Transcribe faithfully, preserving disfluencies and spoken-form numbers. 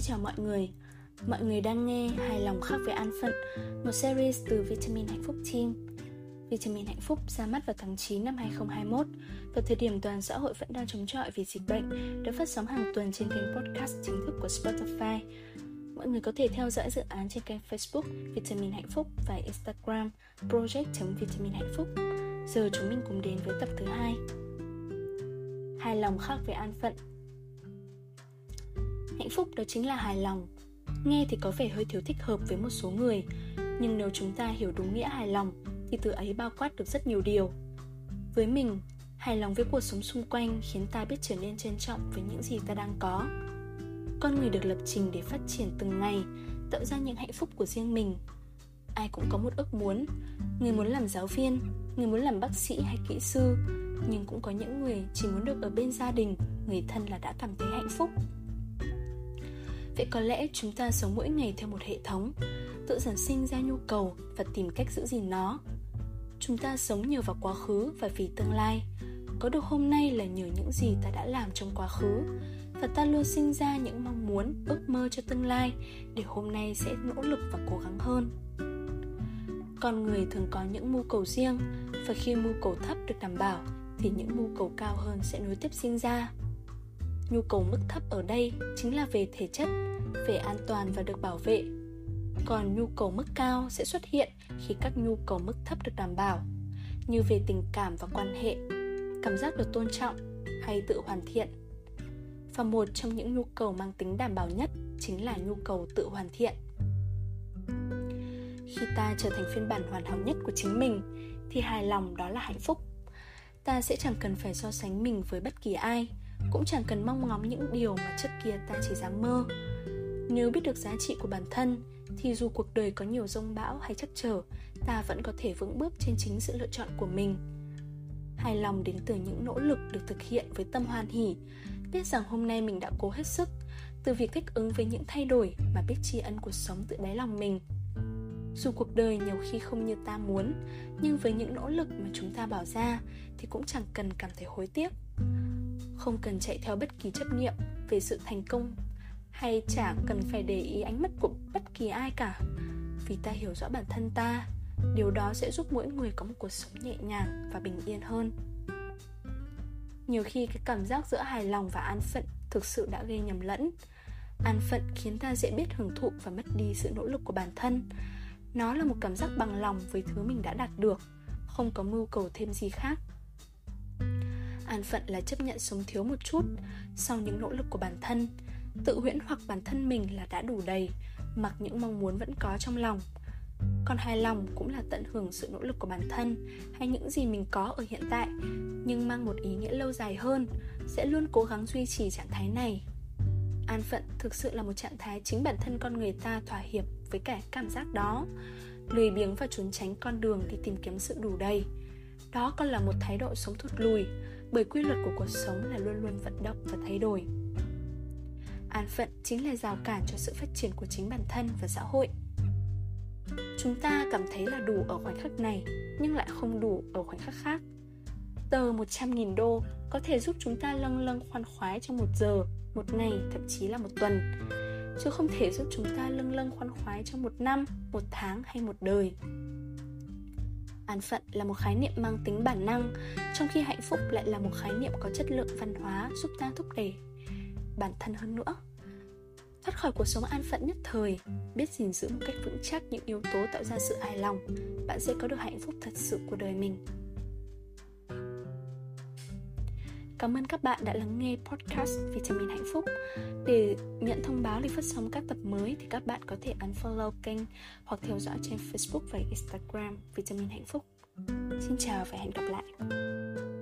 Xin chào mọi người, mọi người đang nghe Hài lòng khác về an phận, một series từ Vitamin Hạnh Phúc Team. Vitamin Hạnh Phúc ra mắt vào tháng chín năm hai nghìn không trăm hai mươi mốt, vào thời điểm toàn xã hội vẫn đang chống chọi vì dịch bệnh, được phát sóng hàng tuần trên kênh podcast chính thức của Spotify. Mọi người có thể theo dõi dự án trên kênh Facebook Vitamin Hạnh Phúc và Instagram Project Tâm Vitamin Hạnh Phúc. Giờ chúng mình cùng đến với tập thứ hai, Hài lòng khác về an phận. Hạnh phúc đó chính là hài lòng. Nghe thì có vẻ hơi thiếu thích hợp với một số người, nhưng nếu chúng ta hiểu đúng nghĩa hài lòng thì từ ấy bao quát được rất nhiều điều. Với mình, hài lòng với cuộc sống xung quanh khiến ta biết trở nên trân trọng với những gì ta đang có. Con người được lập trình để phát triển từng ngày, tạo ra những hạnh phúc của riêng mình. Ai cũng có một ước muốn, người muốn làm giáo viên, người muốn làm bác sĩ hay kỹ sư, nhưng cũng có những người chỉ muốn được ở bên gia đình, người thân là đã cảm thấy hạnh phúc. Vậy có lẽ chúng ta sống mỗi ngày theo một hệ thống, tự sản sinh ra nhu cầu và tìm cách giữ gìn nó. Chúng ta sống nhờ vào quá khứ và vì tương lai. Có được hôm nay là nhờ những gì ta đã làm trong quá khứ, và ta luôn sinh ra những mong muốn, ước mơ cho tương lai để hôm nay sẽ nỗ lực và cố gắng hơn. Con người thường có những mưu cầu riêng, và khi mưu cầu thấp được đảm bảo thì những mưu cầu cao hơn sẽ nối tiếp sinh ra. Nhu cầu mức thấp ở đây chính là về thể chất, về an toàn và được bảo vệ. Còn nhu cầu mức cao sẽ xuất hiện khi các nhu cầu mức thấp được đảm bảo, như về tình cảm và quan hệ, cảm giác được tôn trọng hay tự hoàn thiện. Và một trong những nhu cầu mang tính đảm bảo nhất chính là nhu cầu tự hoàn thiện. Khi ta trở thành phiên bản hoàn hảo nhất của chính mình thì hài lòng đó là hạnh phúc. Ta sẽ chẳng cần phải so sánh mình với bất kỳ ai, cũng chẳng cần mong ngóng những điều mà trước kia ta chỉ dám mơ. Nếu biết được giá trị của bản thân thì dù cuộc đời có nhiều dông bão hay trắc trở, ta vẫn có thể vững bước trên chính sự lựa chọn của mình. Hài lòng đến từ những nỗ lực được thực hiện với tâm hoan hỉ, biết rằng hôm nay mình đã cố hết sức, từ việc thích ứng với những thay đổi mà biết tri ân cuộc sống tự đáy lòng mình. Dù cuộc đời nhiều khi không như ta muốn, nhưng với những nỗ lực mà chúng ta bỏ ra thì cũng chẳng cần cảm thấy hối tiếc. Không cần chạy theo bất kỳ chấp niệm về sự thành công, hay chẳng cần phải để ý ánh mắt của bất kỳ ai cả, vì ta hiểu rõ bản thân ta. Điều đó sẽ giúp mỗi người có một cuộc sống nhẹ nhàng và bình yên hơn. Nhiều khi cái cảm giác giữa hài lòng và an phận thực sự đã gây nhầm lẫn. An phận khiến ta dễ biết hưởng thụ và mất đi sự nỗ lực của bản thân. Nó là một cảm giác bằng lòng với thứ mình đã đạt được, không có mưu cầu thêm gì khác. An phận là chấp nhận sống thiếu một chút sau những nỗ lực của bản thân, tự huyễn hoặc bản thân mình là đã đủ đầy, mặc những mong muốn vẫn có trong lòng. Còn hài lòng cũng là tận hưởng sự nỗ lực của bản thân hay những gì mình có ở hiện tại, nhưng mang một ý nghĩa lâu dài hơn, sẽ luôn cố gắng duy trì trạng thái này. An phận thực sự là một trạng thái chính bản thân con người ta thỏa hiệp với cả cảm giác đó, lười biếng và trốn tránh con đường để tìm kiếm sự đủ đầy. Đó còn là một thái độ sống thụt lùi, bởi quy luật của cuộc sống là luôn luôn vận động và thay đổi. An phận chính là rào cản cho sự phát triển của chính bản thân và xã hội. Chúng ta cảm thấy là đủ ở khoảnh khắc này, nhưng lại không đủ ở khoảnh khắc khác. Tờ một trăm nghìn đô có thể giúp chúng ta lâng lâng khoan khoái trong một giờ, một ngày, thậm chí là một tuần, chứ không thể giúp chúng ta lâng lâng khoan khoái trong một năm, một tháng hay một đời. An phận là một khái niệm mang tính bản năng, trong khi hạnh phúc lại là một khái niệm có chất lượng văn hóa giúp ta thúc đẩy bản thân hơn nữa. Thoát khỏi cuộc sống an phận nhất thời, biết gìn giữ một cách vững chắc những yếu tố tạo ra sự hài lòng, bạn sẽ có được hạnh phúc thật sự của đời mình. Cảm ơn các bạn đã lắng nghe podcast Vitamin Hạnh Phúc. Để nhận thông báo về phát sóng các tập mới thì các bạn có thể unfollow kênh hoặc theo dõi trên Facebook và Instagram Vitamin Hạnh Phúc. Xin chào và hẹn gặp lại.